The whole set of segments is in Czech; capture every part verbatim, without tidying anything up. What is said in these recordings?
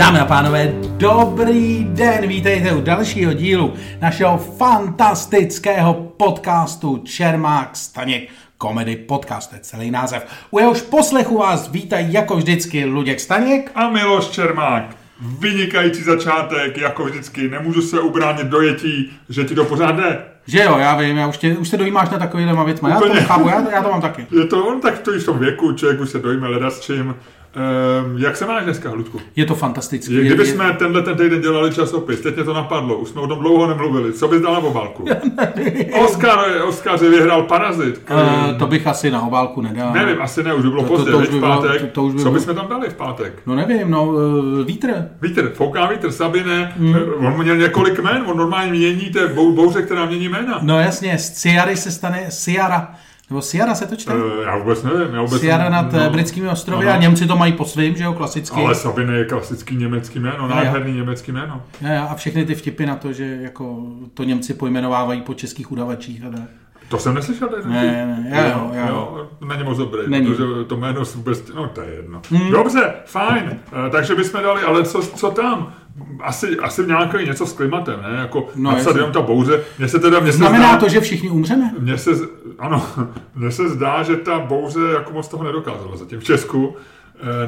Dámy a pánové, dobrý den, vítejte u dalšího dílu našeho fantastického podcastu Čermák Staněk, komedy podcast, to je celý název. U jehož poslechu vás vítají jako vždycky Luděk Staněk a Miloš Čermák. Vynikající začátek, jako vždycky, nemůžu se ubránit dojetí, že ti to pořád jde. Že jo, já vím, já už, tě, už se dojímáš na takovýhlema věcma, já to chápu, já, já to mám taky. Je to on tak v tom věku, člověk už se dojíme leda s čím. Ehm, jak se máš dneska, Ludku? Je to fantastické. Kdyby je... jsme tenhle ten týden dělali časopis, teď mě to napadlo, už jsme o tom dlouho nemluvili, co bys dal na obálku? Oscar, Oscar vyhrál Parazit. Který... Uh, to bych asi na obálku nedal. Nevím, asi ne, už by bylo pozdě, teď v pátek. To, to už by co bychom tam dali v pátek? No nevím, no vítr. Vítr, fouká vítr, Sabine, mm. on měl několik jmen, on normálně mění, to je bouře, která mění jména. No jasně, z Ciary se stane Ciara. Nebo Ciara se to čte? Uh, já vůbec nevím. Já vůbec Ciara nad no, britskými ostrovy no, no. A Němci to mají po svým, že jo, klasicky. Ale Sabine je klasický německý jméno, nádherný německý jméno. A, a všechny ty vtipy na to, že jako to Němci pojmenovávají po českých udavačích. Ale... To jsem neslyšel. Ne, ne, já, jo, já, jo. Není moc dobrý, není. Protože to jméno vůbec, no to je jedno. Hmm. Dobře, fajn, takže bychom dali, ale co, co tam? Asi, asi nějaký něco s klimatem, ne? Jako no, napsat jenom ta bouře. Mně se teda, mně se znamená zdá, to, že všichni umřeme? Mně se, ano, mně se zdá, že ta bouře jako moc toho nedokázala zatím v Česku.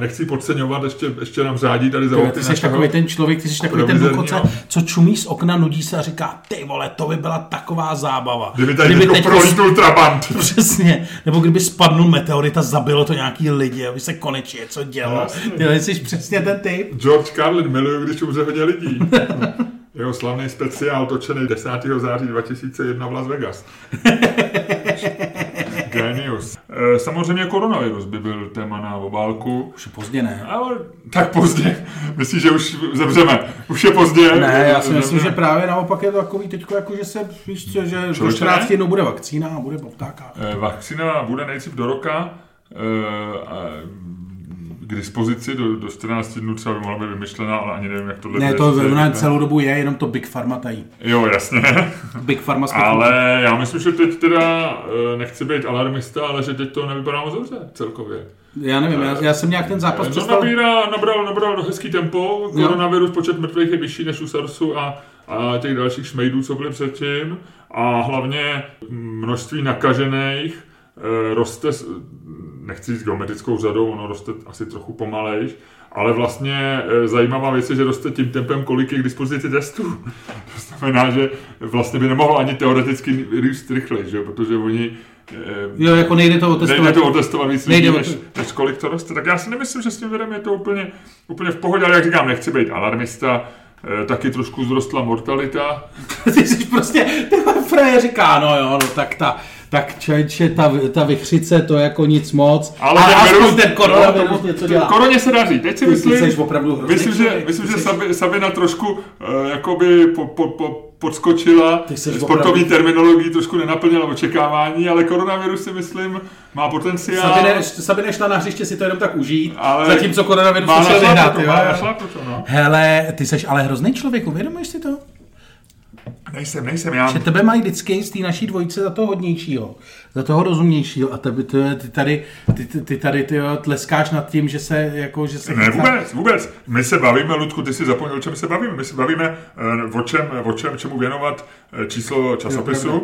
Nechci podceňovat, ještě, ještě nám řádí tady za okna. Ty jsi takový ten člověk, ty jsi takový ten důchodce, co čumí z okna, nudí se a říká, ty vole, to by byla taková zábava. Kdyby tady kdyby teď prolítnul trabant. Přesně. Nebo kdyby spadnul meteorit a zabilo to nějaký lidi, aby se konečně co dělalo. Ty jsi přesně ten typ. George Carlin miluje, když umře hodně lidí. Jeho slavný speciál točený desátého září dva tisíce jedna v Las Vegas. Genius. Samozřejmě koronavirus by byl téma na obálku. Už je pozdě, ne? Ale tak pozdě. Myslím, že už zemřeme. Už je pozdě. Ne, já si myslím, že právě naopak je to takový teďko, jako že se víš co, že do čtrnácti dnů bude vakcína a bude poptáka. Vakcína bude nejcíp do roka. K dispozici do, do čtrnácti dnů třeba by mohla být vymyšlená, ale ani nevím, jak tohle... Ne, to zrovna celou dobu je, jenom to Big Pharma tají. Jo, jasně. Big Pharma zpětnou. Ale já myslím, že teď teda, nechci být alarmista, ale že teď to nevypadá moc dobře celkově. Já nevím, já, já jsem nějak ten zápas to přestal... Nabírá, nabral, nabral do hezký tempo, koronavirus, počet mrtvých je vyšší než u SARSu a, a těch dalších šmejdů, co byly předtím. A hlavně množství nakažených roste... Nechci jít geometrickou řadou, ono roste asi trochu pomalejš, ale vlastně zajímavá věc je, že roste tím tempem, kolik je k dispozici testů. To znamená, že vlastně by nemohlo ani teoreticky růst rychleji, že? Protože oni... Jo, jako nejde to otestovat. Nejde to otestovat víc lidí, než, než kolik to roste. Tak já si nemyslím, že s tím vědem je to úplně, úplně v pohodě, ale jak říkám, nechci být alarmista, taky trošku zrostla mortalita. Ty jsi prostě, ten frajer říká, no jo, no tak ta... Tak člověče, ta, ta vychřice, to je jako nic moc. Ale a aspoň ten koronavirus no, něco dělá. Koroně se daří. Teď si myslím, myslím, že, myslím že Sabina trošku uh, jakoby po, po, po, podskočila, sportovní terminologii trošku nenaplnila očekávání, ale koronavirus si myslím má potenciál. Sabine, Sabine šla na hřiště si to jenom tak užít, ale zatímco koronavirus musel vyhrát. No. Hele, ty seš ale hrozný člověk, uvědomuješ si to? Nejsem, nejsem já. Že tebe mají vždycky z té naší dvojice za toho hodnějšího, za toho rozumnějšího a tebe, tebe, ty tady, ty, ty tady ty, jo, tleskáš nad tím, že se jako, že se... Ne, chytá... vůbec, vůbec. My se bavíme, Ludku, ty si zapomněl, o čem se bavíme. My se bavíme eh, o čem, o čem, čemu věnovat číslo časopisu. Jo,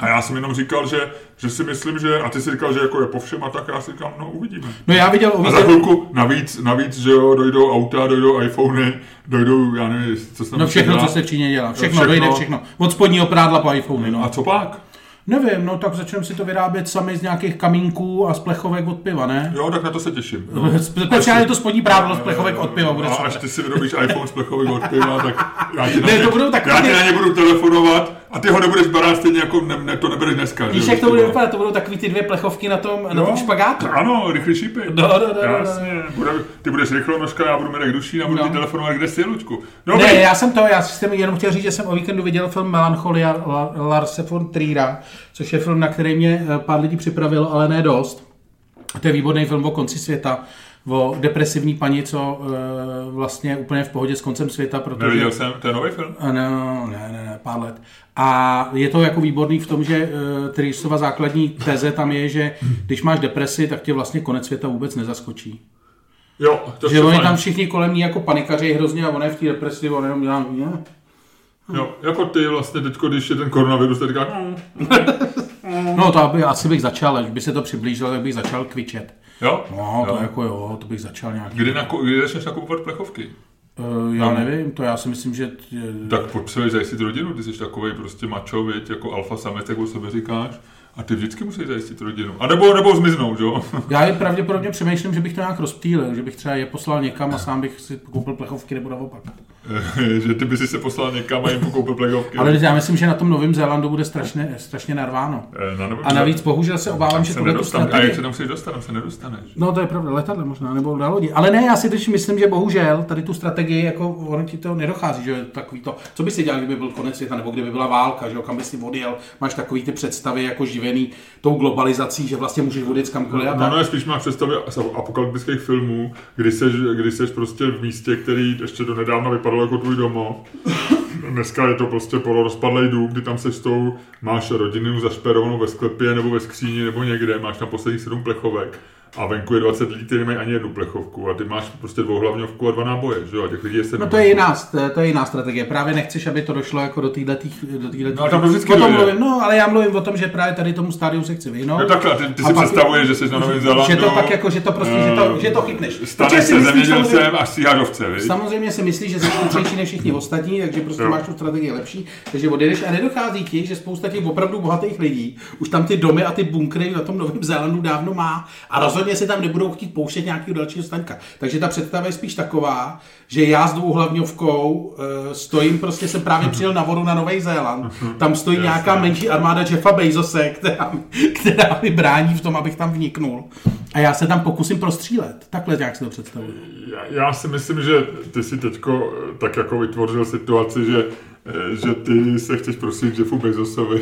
a já jsem jenom říkal, že, že si myslím, že... A ty jsi říkal, že jako je po všem a tak já si říkám, no uvidíme. No já viděl... A za chvilku navíc, navíc, že jo, dojdou auta, dojdou iPhony, dojdou, já nevím, co se tam... No všechno, dělá. Co se v Číně dělá. Všechno, všechno, dojde všechno. Od spodního prádla po iPhony, no. A co pak? Nevím, no tak začneme si to vyrábět sami z nějakých kamínků a z plechovek od piva, ne? Jo, tak na to se těším. Speciálně to spodní prádlo z plechovek od piva bude super. Až ty si vyrobíš iPhone z plechovek od piva, tak já ti na, ne, to tak já ti na ně budu telefonovat a ty ho nebudeš barát stejně jako ne, ne, to nebereš dneska. Víš, jak to bude vypadat? To budou takový ty dvě plechovky na tom, no, na tom špagátu. Ano, rychlý šípy. No, no, no. Jasně, bude, ty budeš rychlonožka, já budu Mirek Dušín a budu no. Ti telefonovat, kde jsi, Luďku. Dobrý. Ne, já jsem to, já jsem jenom chtěl říct, že jsem o víkendu viděl film Melancholia Larse von Triera, což je film, na který mě pár lidí připravil, ale ne dost. To je výborný film o konci světa, o depresivní paní, co e, vlastně úplně v pohodě s koncem světa, protože... Neviděl jsem, to je nový film? No, ne, ne, ne, pár let. A je to jako výborný v tom, že e, Trierova základní teze tam je, že když máš depresi, tak tě vlastně konec světa vůbec nezaskočí. Jo, to že oni fajn. Tam všichni kolem ní jako panikaři hrozně a on je v té depresi, on jenom dělá, je. Hm. Jo, jako ty vlastně teď, když je ten koronavirus, tak říká... No to by, asi bych začal, až by se to přiblížilo, tak bych začal kvičet. Jo? No, to jo. Jako jo, to bych začal nějaký... Kdy, na, kdy začneš nakupovat plechovky? Uh, já no. nevím, to já si myslím, že... Tě... Tak potřebuješ zajistit rodinu, ty jsi takovej prostě mačo, věď, jako alfa samec, jak o sobě říkáš. A ty vždycky musíš zajistit rodinu. A nebo, nebo zmiznout, jo? Já je pravděpodobně přemýšlím, že bych to nějak rozptýlil, že bych třeba je poslal někam a sám bych si koupil plechovky nebo naopak. Že ty bys se poslal někam a jim pokoupil plechovky. Ale já myslím, že na tom Novém Zélandu bude strašně, strašně narváno. Na novém, a navíc bohužel se obávám, že se nedostane. A jak se tam musíš dostat, tam se nedostaneš. No to je pravda, letadle možná, nebo na lodi. Ale ne, já si teď myslím, že bohužel tady tu strategii, jako ono ti to nedochází, že takový to. Co by si dělal, kdyby byl konec světa, nebo kdyby byla válka, že jo, kam bys si odjel, máš takový ty představy, jako živený tou globalizací, že vlastně můžeš odjet kamkoliv. No, no, spíš máš představy apokalyptických filmů, kdy seš, kdy seš prostě v místě, který ještě do nedávna vypadalo jako tvůj domov. Dneska je to prostě polorozpadlej dům, kdy tam seš s tou, máš rodinu zašperovanou ve sklepě nebo ve skříni nebo někde, máš tam posledních sedm plechovek a venku je dvacet lidí, kteří nemají ani jednu plechovku a ty máš prostě dvouhlavňovku a dva náboje, že jo, a těch lidí je sedm. No to je jiná, to je jiná strategie, právě nechceš, aby to došlo jako do týhletých, do týhletých. No, tam vždycky mluvím, no ale já mluvím o tom, že právě tady tomu stádiu se chci vyhnout. No takhle, ty, ty si pak, představuješ, že jsi na Novém Zélandu. Že to pak jako, že to prostě, uh, že, to, že to chytneš. Staneš se zemědělcem a stříhačovce, víš? Samozřejmě si myslíš, že jsi chytřejší než všichni ostatní, takže prostě máš tu strategii lepší, takže odjedeš a nedochází ti, že spousta těch opravdu bohatých lidí už tam ty domy a ty bunkry na tom Novém Zélandu dávno má. A rozhodně si tam nebudou chtít pouštět nějakého dalšího staňka. Takže ta představa je spíš taková, že já s dvouhlavňovkou e, stojím, prostě jsem právě přijel na vodu na Nový Zéland. Tam stojí Jasne. Nějaká menší armáda Jeffa Bezose, která, která mi brání v tom, abych tam vniknul. A já se tam pokusím prostřílet. Takhle nějak si to představuji. Já, já si myslím, že ty si teďko tak jako vytvořil situaci, že že ty se chceš prostit Jeffu Bezosovi,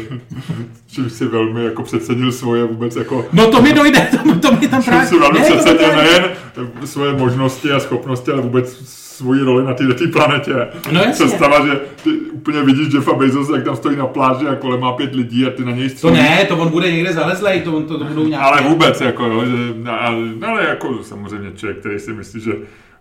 čím si velmi jako přecenil svoje vůbec jako... No to mi dojde, to, to mi tam právě... Čím si velmi přecenil nejen svoje možnosti a schopnosti, ale vůbec svoji roli na té planetě. No jasně. Představa, že ty úplně vidíš Jeffa Bezos, jak tam stojí na pláži a kolem má pět lidí a ty na něj střílí. To ne, to on bude někde zalezlej, to, to, to budou nějaké... Ale vůbec jako, jo, že, ale jako samozřejmě člověk, který si myslí, že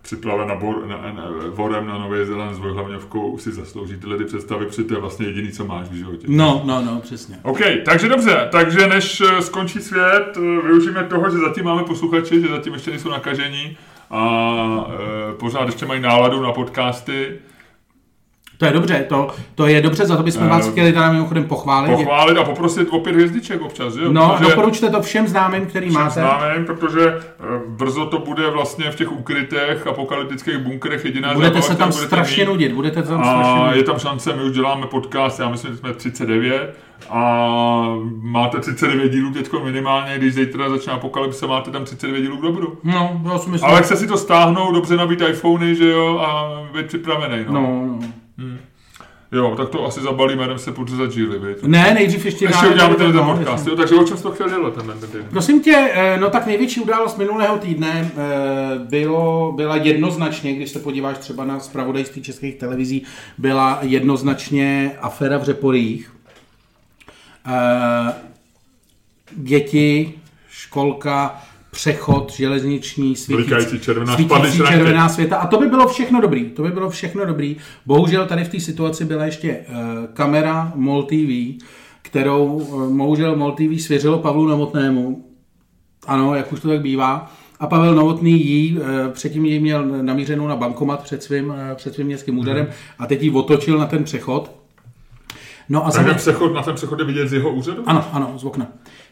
připlave na, bor, na, na vorem na Nový Zéland s dvouhlavňovkou, už si zaslouží tyhle ty představy, protože to je vlastně jediný, co máš v životě. No, no, no, přesně. OK, takže dobře, takže než skončí svět, využijeme toho, že zatím máme posluchači, že zatím ještě nejsou nakažení a e, pořád ještě mají náladu na podcasty. To je dobře, to, to je dobře, za to bychom vás chtěli teda mimochodem pochválit. Pochválit a poprosit o pět hvězdiček občas, že jo? No a doporučte to všem známým, který všem máte. Všem známým, protože brzo to bude vlastně v těch ukrytech, apokalyptických bunkrech jediná zábava. Budete se tam strašně nudit, budete tam strašně nudit. A je tam šance, my už děláme podcast, já myslím, že jsme třicet devět a máte třicet devět dílů teďko minimálně, když zítra začne apokalypse, máte tam třicet devět dílů k dobru. No, já si myslím. Ale chce si to stáhnout, dobře nabít iPhony, že jo, a být připravený, no. no, no. Hmm. Jo, tak to asi zabalíme, jdeme se podřezat žíly, viď? Ne, nejdřív ještě... Ještě uděláme tenhle podcast, jo, takže o čem jsi to chtěl dělat tenhle týden? Prosím tě, no tak největší událost minulého týdne bylo, byla jednoznačně, když se podíváš třeba na zpravodajství českých televizí, byla jednoznačně aféra v Řeporyjích. Děti, školka... přechod železniční, svítící červená světa. A to by bylo všechno dobrý. To by bylo všechno dobrý. Bohužel tady v té situaci byla ještě e, kamera MOL T V, kterou e, bohužel MOL T V svěřilo Pavlu Novotnému. Ano, jak už to tak bývá. A Pavel Novotný jí, e, předtím jí měl namířenou na bankomat před svým, e, před svým městským úřadem hmm. a teď ji otočil na ten přechod. No a tak ten přechod, na ten přechod je vidět z jeho úřadu? Ano, ano, z okna.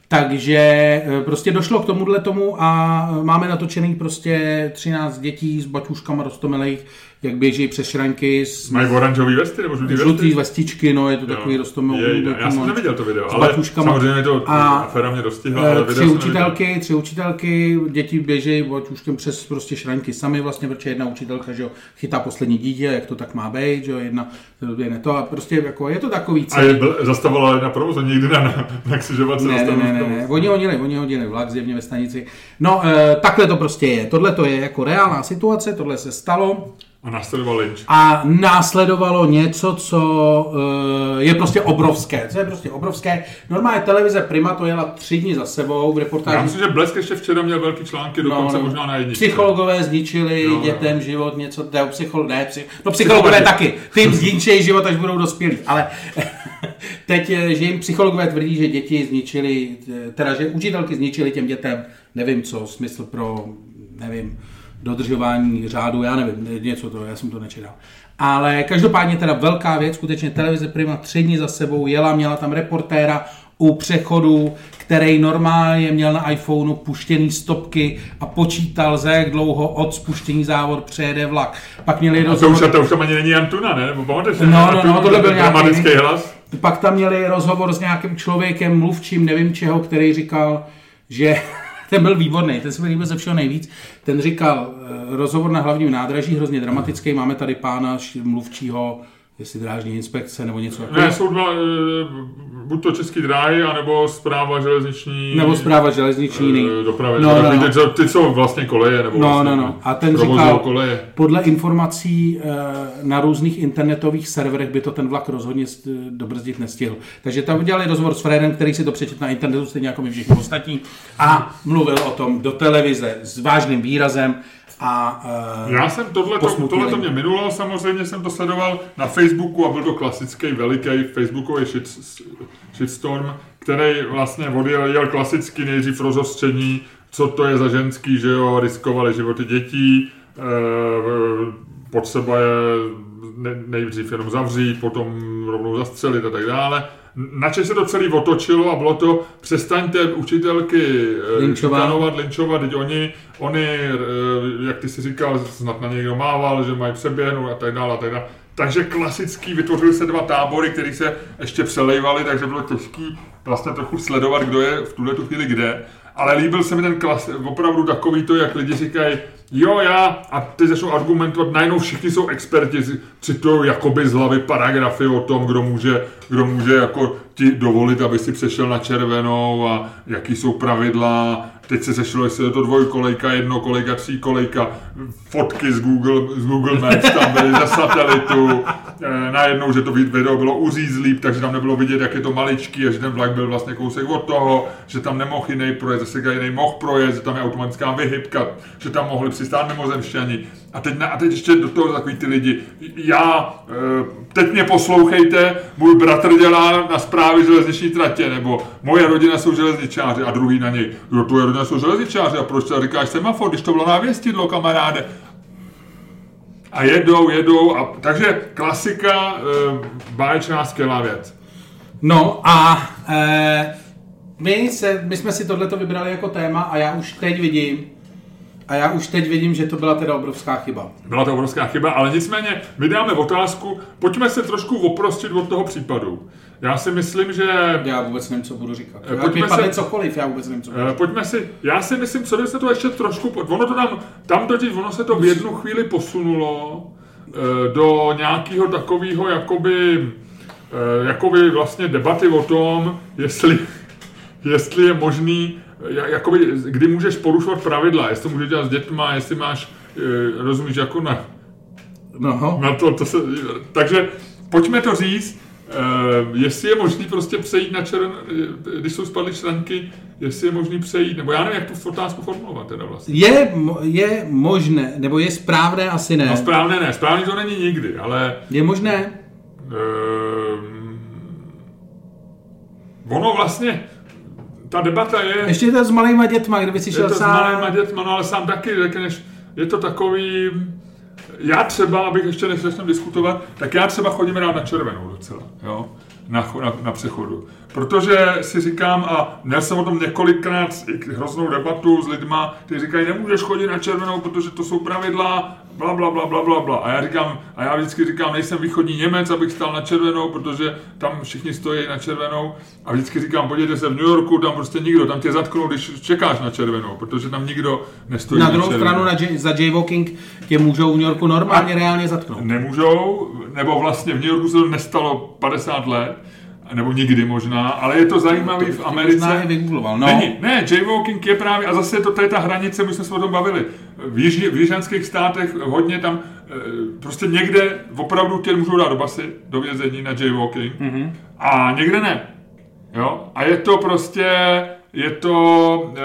Takže prostě došlo k tomuhle tomu a máme natočený prostě třináct dětí s baťuškama roztomilejch, jak běží přes šranky. S... Mají oranžový vesty nebo žlutý vesty? Žlutý vestičky, no je to takový roztomilý. Já jsem neviděl to video, ale samozřejmě to aféra mě dostihla. Tři učitelky, tři učitelky, děti běží baťuškem přes prostě šranky sami vlastně, protože jedna učitelka, že jo, chytá poslední dítě, jak to tak má být, že jo, jedna ne to a prostě jako je to takový celý. A je bl- zastavila na provozu, někdy na, na, na křižovatce zastavila. Ne, ne, oni honili, oni hodili vlak zjevně ve stanici. No, e, takhle to prostě je. Tohle to je jako reálná situace, tohle se stalo. A následoval lynč. A následovalo něco, co je prostě obrovské. Co je prostě obrovské. Normálně televize Prima to jela tři dny za sebou v reportáži. Já myslím, že Blesk ještě včera měl velký články, dokonce no, možná na jedničce. Psychologové zničili no, dětem no. život, něco, to psycholo... ne, psych... no psychologové taky. Ty jim zničejí život, až budou dospělí. Ale teď, že jim psychologové tvrdí, že děti zničili, teda že učitelky zničili těm dětem, nevím co, smysl pro, nevím, dodržování řádu, já nevím, něco to, já jsem to nečetl. Ale každopádně teda velká věc, skutečně televize Prima tři dny za sebou jela, měla tam reportéra u přechodu, který normálně měl na iPhoneu puštěný stopky a počítal, za jak dlouho od spuštění závod přejede vlak. Pak měli rozhovor... A to už, to už tam ani není Antuna, ne? Pamatuješ, no, no, no, tohle byl dramatický hlas. Pak tam měli rozhovor s nějakým člověkem, mluvčím, nevím čeho, který říkal, že... Ten byl výborný, ten se mi líbil ze všeho nejvíc. Ten říkal, rozhovor na hlavním nádraží, hrozně dramatický, máme tady pána mluvčího, jestli drážní inspekce nebo něco takového. Ne, jsou dva, buď to Český dráhy, anebo správa železniční. Nebo správa železniční. Dopravy, no, no, no. Ty jsou vlastně koleje. Nebo no, vlastně no, no. A ten říkal, koleje. Podle informací na různých internetových serverech by to ten vlak rozhodně dobrzdit nestihl. Takže tam udělali rozhovor s Fredem, který si to přečet na internetu, stejně jako my všichni ostatní, a mluvil o tom do televize s vážným výrazem. A, uh, já jsem tohleto, tohleto mě minulo, samozřejmě jsem to sledoval na Facebooku a byl to klasický veliký facebookový shit, shitstorm, který vlastně odjel klasicky nejdřív rozostření, co to je za ženský, že jo, riskovali životy dětí, eh, potřeba je nejdřív jenom zavřít, potom rovnou zastřelit a tak dále. Načež se to celý otočilo a bylo to, přestaňte učitelky šikanovat, linčovat, teď oni, oni, jak ty jsi říkal, snad na někdo mával, že mají přeběhnout a tak dále a tak dále. Takže klasický, vytvořily se dva tábory, které se ještě přelejvaly, takže bylo těžké vlastně trochu sledovat, kdo je v tuhle tu chvíli kde. Ale líbil se mi ten klas, opravdu takový to, jak lidi říkají, jo, já, a teď začnou argumentovat, najednou všichni jsou experti, citují jakoby z hlavy paragrafy o tom, kdo může, kdo může jako ti dovolit, aby si přešel na červenou a jaký jsou pravidla. Teď se řešilo, jestli je to dvojkolejka, jednokolejka, tříkolejka, fotky z Google, z Google Maps tam byly ze satelitu, e, najednou, že to video bylo uřízlý, takže tam nebylo vidět, jak je to maličký, a že ten vlak byl vlastně kousek od toho, že tam nemohl jiný projezd, zase jiný mohl projezd, že tam je automatická vyhybka, že tam mohli přistát mimozemšťani. A teď, na, a teď ještě do toho takový ty lidi, já, e, teď mě poslouchejte, můj bratr dělá na správy železniční tratě, nebo moje rodina jsou železničáři, a druhý na něj, jo, tvoje rodina jsou železničáři, a proč teda říkáš semafor, když to bylo návěstidlo, kamaráde. A jedou, jedou, a, takže klasika, e, báječná, skvělá věc. No a e, my, se, my jsme si tohleto vybrali jako téma a já už teď vidím, A já už teď vidím, že to byla teda obrovská chyba. Byla to obrovská chyba, ale nicméně my dáme otázku, pojďme se trošku oprostit od toho případu. Já si myslím, že... Já vůbec nevím, co budu říkat. Já pojďme se... cokoliv, já vůbec nevím, co budu říkat. Pojďme si... Já si myslím, co se to ještě trošku... Ono to nám... Tam totiž, ono se to v jednu chvíli posunulo do nějakého takového jakoby... Jakoby vlastně debaty o tom, jestli, jestli je možný... Jakoby, kdy můžeš porušovat pravidla, jestli to můžeš dělat s dětma, jestli máš, rozumíš, jako na, no. na to, to se, takže pojďme to říct, jestli je možný prostě přejít na červen, když jsou spadly členky, jestli je možný přejít, nebo já nevím, jak tu otázku formulovat teda vlastně. Je, je možné, nebo je správné asi ne. No správné ne, správně to není nikdy, ale... Je možné. Um, ono vlastně... Ta debata je... Ještě je to s malýma dětma, kdyby si šel sám... Je to sám... s malýma dětma, no ale sám taky, řekneš, je to takový... Já třeba, abych ještě než začnem diskutovat, tak já třeba chodím rád na červenou docela, jo, na, na, na přechodu. Protože si říkám, a měl jsem o tom několikrát hroznou debatu s lidma, kteří říkají, nemůžeš chodit na červenou, protože to jsou pravidla, bla, bla, bla, bla, bla, bla. A já říkám, a já vždycky říkám, nejsem východní Němec, abych stál na červenou, protože tam všichni stojí na červenou. A vždycky říkám, podívejte se, v New Yorku, tam prostě nikdo, tam tě zatknou, když čekáš na červenou, protože tam nikdo nestojí na červenou. Na druhou stranu na j- za jaywalking tě můžou v New Yorku normálně reálně zatknout. Nemůžou, nebo vlastně v New Yorku se to nestalo padesát let. nebo nikdy možná, ale je to zajímavý v Americe. No. Není, ne, jaywalking je právě, a zase to, to je ta hranice, my jsme se o tom bavili, v, již, v jižanských státech hodně tam, prostě někde opravdu tě můžou dát do basy, do vězení na jaywalking, mm-hmm. a někde ne, jo, a je to prostě, je to, e,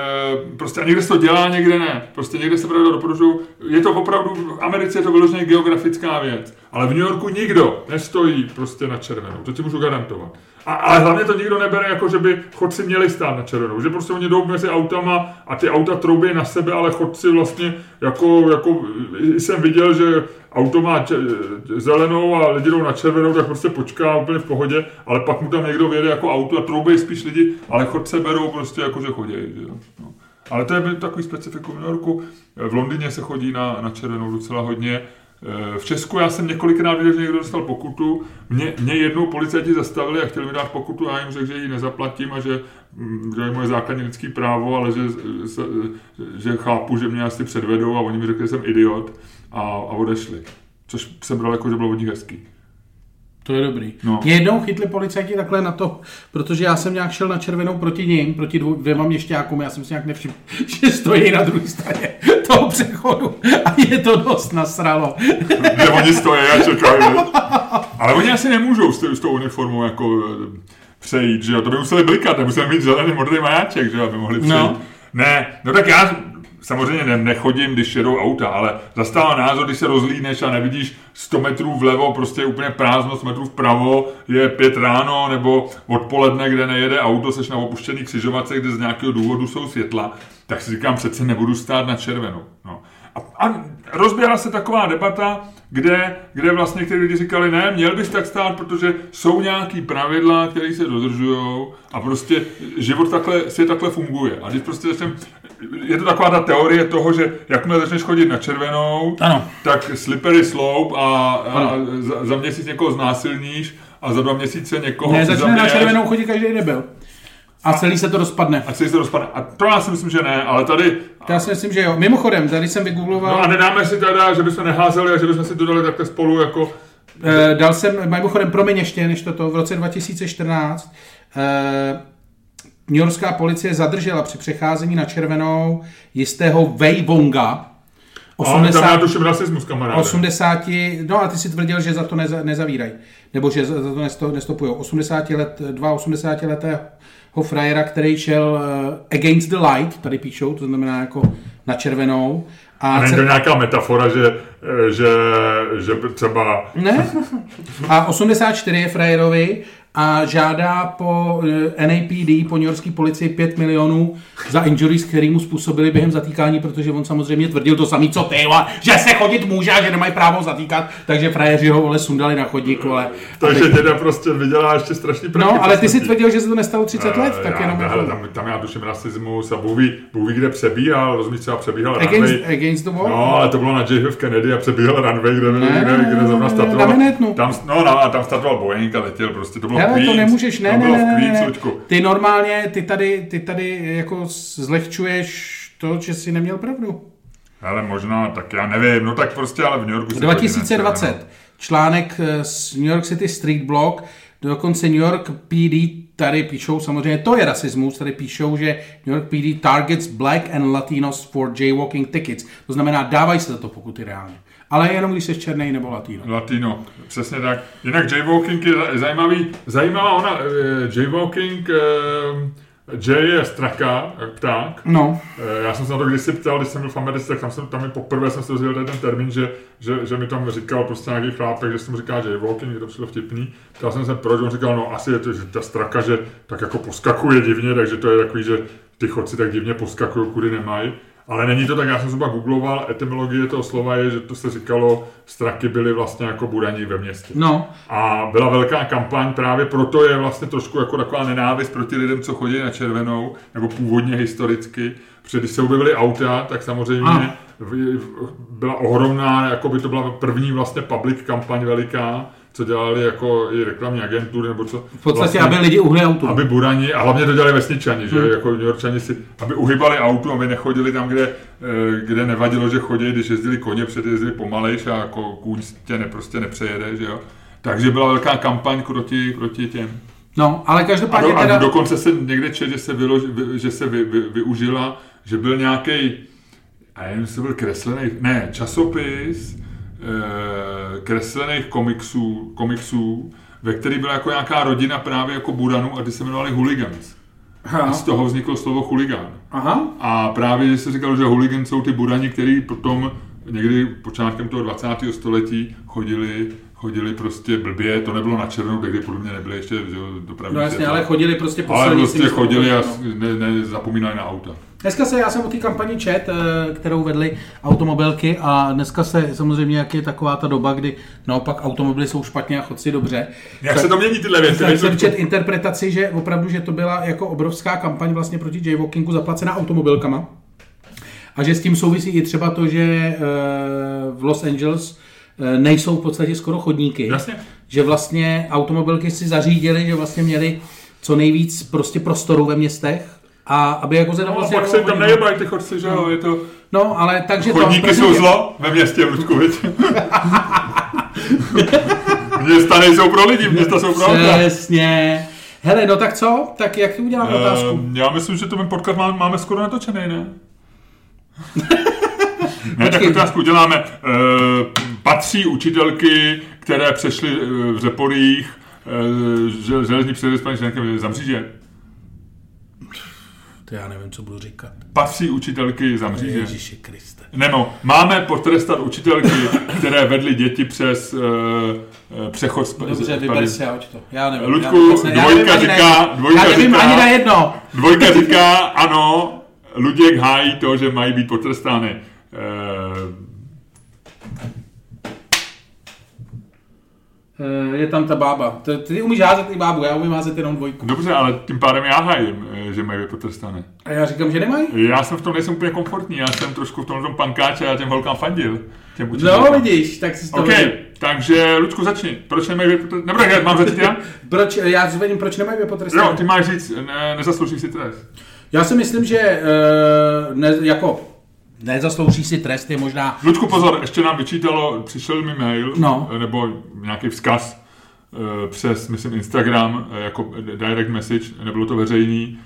prostě a někde se to dělá, někde ne, prostě někde se pravda doporučují, je to opravdu, v Americe je to vyloženě geografická věc, ale v New Yorku nikdo nestojí prostě na červenou, to ti můžu garantovat. A, ale hlavně to nikdo nebere jako, že by chodci měli stát na červenou, že prostě oni jdou mezi autama a ty auta troubí na sebe, ale chodci vlastně jako, jako jsem viděl, že auto má če- zelenou a lidi jdou na červenou, tak prostě počká úplně v pohodě, ale pak mu tam někdo vjede jako auto a troubí spíš lidi, ale chodce berou prostě jako, že chodí. Že jo? No. Ale to je takový specifikum v New Yorku. V Londýně se chodí na, na červenou docela hodně. V Česku já jsem několikrát viděl, že někdo dostal pokutu. Mě, mě jednou policajti zastavili a chtěli mi dát pokutu a já jim řekl, že ji nezaplatím a že, že je moje základní lidské právo, ale že, že, že chápu, že mě asi předvedou a oni mi řekli, že jsem idiot a, a odešli. Což jsem bral jako, že bylo od nich hezký. To je dobrý. No. Mě jednou chytli policajti takhle na to, protože já jsem nějak šel na červenou proti ním, proti dvou, dvěma měšťákům, já jsem si nějak nevšiml, že stojí na druhé straně toho přechodu a mě to dost nasralo. Ne, oni stojí a čekají. Ale oni asi nemůžou s, s tou uniformou jako přejít, že jo, to by museli blikat, tak museli mít zelený modrý majáček, že jo, aby mohli přejít. No. Ne, no tak já... Samozřejmě ne, nechodím, když jedou auta, ale zastává názor, když se rozlíneš a nevidíš sto metrů vlevo, prostě úplně prázdno, sto metrů vpravo, je pět ráno nebo odpoledne, kde nejede auto, seš na opuštěný křižovatce, kde z nějakého důvodu jsou světla, tak si říkám, přece nebudu stát na červenou. No. A, a rozběhla se taková debata, kde, kde vlastně někteří lidi říkali, ne, měl bys tak stát, protože jsou nějaký pravidla, které se dodržují a prostě život takhle, svět takhle funguje. A když prostě začnem, je to taková ta teorie toho, že jakmile začneš chodit na červenou, ano. tak slippery slope a, a za, za měsíc někoho znásilníš a za dva měsíce někoho... Ne, začne na červenou chodit každý nebyl. A celý se to rozpadne. A celý se to rozpadne. A to já si myslím, že ne, ale tady... To já si myslím, že jo. Mimochodem, tady jsem vygoogloval... No a nedáme si teda, že bychom neházeli a že bychom si to dali takhle spolu jako... E, dal jsem, mimochodem, promiň ještě, než toto, v roce dva tisíce čtrnáct e, New Yorkská policie zadržela při přecházení na červenou jistého Wei Wonga, osmdesát, ale tam tuším rasismus, kamaráde. osmdesát, no a ty si tvrdil, že za to neza, nezavírají, nebo že za to nestopujou. osmdesátiletého frajera, který šel against the light, tady píšou, to znamená jako na červenou. A, a není to nějaká metafora, že, že, že třeba... Ne. A osmdesát čtyři je frajerovi a žádá po N A P D, po New Yorkské policii pět milionů za injuries, který mu způsobili během zatýkání, protože on samozřejmě tvrdil to samý, co ty, že se chodit může a že nemají právo zatýkat, takže frajeři ho vole sundali na chodník, vole. Takže teď... teda prostě vydělá ještě strašný prachy. No, ale ty si tvrdil, že se to nestalo třicet let, uh, tak já, jenom... Hele, tam, tam já duším rasismus a Bůví, Bůví kde přebíhal, rozumíš, co já přebíhal runway. Against the wall? No, ale to bylo na J F K Kennedy a přebíhal runway, kde, ne, kde, kde, kde zrovna startoval. Tam, no, no, a tam startoval Boeing a letěl prostě, to bylo. Hele, to nemůžeš, ne, ne, ne, ne, ty normálně, ty tady, ty tady jako zlehčuješ to, že jsi neměl pravdu. Hele, možná, tak já nevím, no tak prostě, ale v New Yorku... dva tisíce dvacet, nevím, článek z New York City Street Blog, dokonce New York P D, tady píšou, samozřejmě to je rasismus, tady píšou, že New York P D targets black and Latinos for jaywalking tickets, to znamená, dávají se za to pokuty reálně. Ale jenom když jsi černý nebo latino. Latino, přesně tak. Jinak jaywalking je zajímavý. Zajímavá ona, jaywalking, jay je straka, pták. No. Já jsem se na to kdysi ptal, když jsem byl v Americe, tak tam, jsem, tam je poprvé jsem se dozvěděl ten termín, že, že, že mi tam říkal prostě nějaký chlápek, že jsem říkal jaywalking, je to přijelo vtipný. Ptal jsem se, proč, on říkal, no asi je to, že ta straka, že tak jako poskakuje divně, takže to je takový, že ty chodci tak divně poskakují, kudy nemají. Ale není to tak, já jsem zhruba googloval, etymologie toho slova je, že to se říkalo, straky byly vlastně jako burani ve městě. No. A byla velká kampaň, právě proto je vlastně trošku jako taková nenávist proti lidem, co chodí na červenou, nebo původně historicky. Protože když se objevily auta, tak samozřejmě a. byla ohromná, jako by to byla první vlastně public kampaň veliká, co dělali jako i reklamní agentury, nebo co... V podstatě, vlastně, aby lidi uhli autu. Aby burani, a hlavně to dělali vesničani, že? Hmm. Jako New Yorkčani si, aby uhybali autu, aby nechodili tam, kde, kde nevadilo, že chodí, když jezdili koně, předjezdili pomalejš a jako kůň tě ne, prostě nepřejede, že jo? Takže byla velká kampaň proti, proti těm. No, ale každopádně a do, teda... A dokonce jsem někde četl, že se, vylož, že se vy, vy, využila, že byl nějaký, a nevím, jestli byl kreslený, ne, časopis e, kreslených komiksů, komiksů, ve který byla jako nějaká rodina právě jako Buranů a ty se jmenovali Hooligans. Aha. A z toho vzniklo slovo chuligán. Aha. A právě, že se říkalo, že hooligan jsou ty Burani, který potom někdy počátkem toho dvacátého století chodili chodili prostě blbě, to nebylo na černou, tehdy podle mě nebyly ještě dopravní. No jasně, ale chodili prostě po silnici. Ale prostě chodili a ne, ne, zapomínali na auta. Dneska se, já jsem o té kampani čet, kterou vedly automobilky a dneska se samozřejmě, jak je taková ta doba, kdy naopak automobily jsou špatně a chodci dobře. Jak tak, se to mění tyhle věci? Tak jsem čet interpretaci, že opravdu, že to byla jako obrovská kampaň vlastně proti jaywalkingu zaplacená automobilkama. A že s tím souvisí i třeba to, že v Los Angeles nejsou v podstatě skoro chodníky, jasně. Že vlastně automobilky si zařídily, že vlastně měli co nejvíc prostě prostoru ve městech a aby jako se tam vlastně... No, pak se tam nejebají ty chodci, že jo, no. Je to... No, ale takže... Chodníky tam, jsou zlo ve městě, Ludku, viď? Města nejsou pro lidi, města jsou pro auta. Přesně. Hele, no tak co? Tak jak ty uděláme uh, otázku? Já myslím, že to ten podcast máme, máme skoro natočený, ne? Ne, tak otázku uděláme. E, patří učitelky, které přešly v Řeporích e, železní předěstvaní ženkem za mříže? To já nevím, co budu říkat. Patří učitelky za mříže? Ježíši Kriste. Nemo, máme potrestat učitelky, které vedly děti přes e, přechod z... Dobře, vyber si a to. Já nevím. Luďku, dvojka říká... Já nevím ani na jedno. Dvojka říká, ano... Luděk hájí to, že mají být potrestány. E... Je tam ta bába. Ty umíš házet i bábu, já umím házet jenom dvojku. Dobře, ale tím pádem já hájím, že mají být potrestány. A já říkám, že nemají? Já jsem v tom nejsem úplně komfortní, já jsem trošku v tomhle pankáč a já těm holkám fandil. Těm no vidíš, tak si to OK, vidím. Takže Lučku, začni. Proč nemají být potrestány? Nebo tak, mám začít já? Proč, já zvedím, proč nemají být potrestány? Jo, ty máš říct, ne, nezasloužíš si trest. Já si myslím, že e, ne, jako nezaslouží si trest, je možná... Lučku, pozor, ještě nám vyčítalo, přišel mi mail, no. Nebo nějaký vzkaz e, přes, myslím, Instagram, jako direct message, nebylo to veřejný,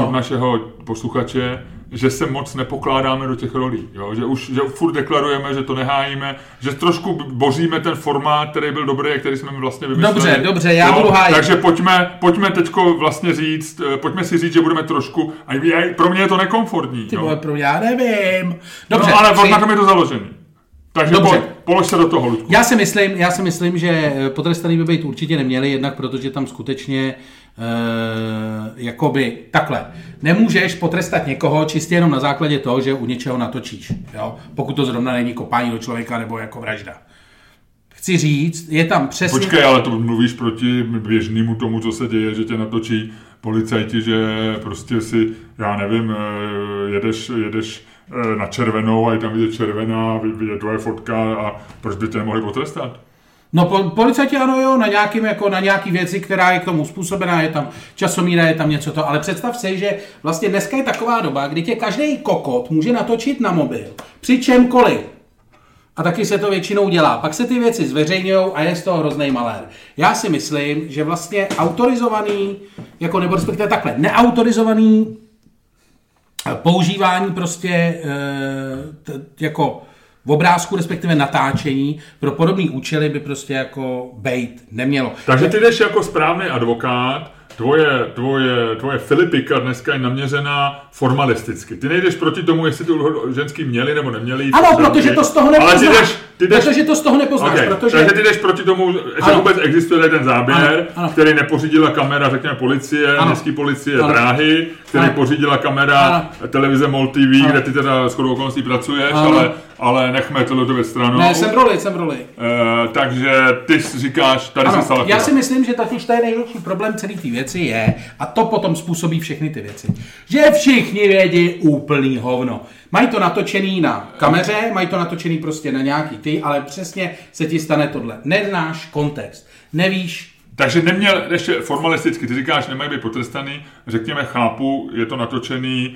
od našeho posluchače, že se moc nepokládáme do těch rolí, jo? Že už že furt deklarujeme, že to nehájíme, že trošku boříme ten formát, který byl dobrý a který jsme vlastně vymysleli. Dobře, dobře, já jo? Budu hájit. Takže pojďme, pojďme teďko vlastně říct, pojďme si říct, že budeme trošku, a pro mě je to nekomfortní. Ty vole, pro já nevím. Dobře, no ale při... na tom je to založený. Takže pojď, polož se do toho, Ludku. Já si myslím, já si myslím, že potrestaný by být určitě neměli, jednak protože tam skutečně E, jakoby takhle. Nemůžeš potrestat někoho čistě jenom na základě toho, že u něčeho natočíš. Jo? Pokud to zrovna není kopání do člověka nebo jako vražda. Chci říct, je tam přesně... Počkej, ale to mluvíš proti běžnému tomu, co se děje, že tě natočí policajti, že prostě si, já nevím, jedeš, jedeš na červenou a je tam vidět červená, je tvoje fotka a proč by tě nemohli potrestat? No po, policajti ano jo, na nějakým, jako na nějaký věci, která je k tomu způsobená, je tam časomíra, je tam něco to, ale představ si, že vlastně dneska je taková doba, kdy tě každý kokot může natočit na mobil, při čemkoliv. A taky se to většinou dělá. Pak se ty věci zveřejňujou a je z toho hroznej malér. Já si myslím, že vlastně autorizovaný, jako nebo respektive takhle, neautorizovaný používání prostě e, t, jako... v obrázku, respektive natáčení, pro podobný účely by prostě jako bejt nemělo. Takže ty jdeš jako správný advokát, tvoje, tvoje, tvoje Filipika dneska je naměřená formalisticky. Ty nejdeš proti tomu, jestli tu ženský měli nebo neměli. Ano, protože to z toho nepoznáš. Ty jdeš, ty jdeš... Protože to z toho nepoznáš. Okay. Protože... Takže ty jdeš proti tomu, že vůbec existuje ten záběr, ano. Ano. Který nepořídila kamera, řekněme, policie, městské policie, ano. Dráhy, který ano. Pořídila kamera, ano. Televize MOL té vé, ano. Kde ty teda shodou okolností pracuješ, ano. ale... Ale nechme tohle věc stranou. Ne, jsem roli, jsem roli. E, takže ty říkáš, tady ano, se stala. Já si myslím, že totiž tady největší problém celý ty věci je, a to potom způsobí všechny ty věci, že všichni vědí úplný hovno. Mají to natočený na kameře, mají to natočený prostě na nějaký ty, ale přesně se ti stane tohle. Neznáš kontext, nevíš. Takže neměl ještě formalisticky, ty říkáš, nemají být potrestaný, řekněme, chápu, je to natočený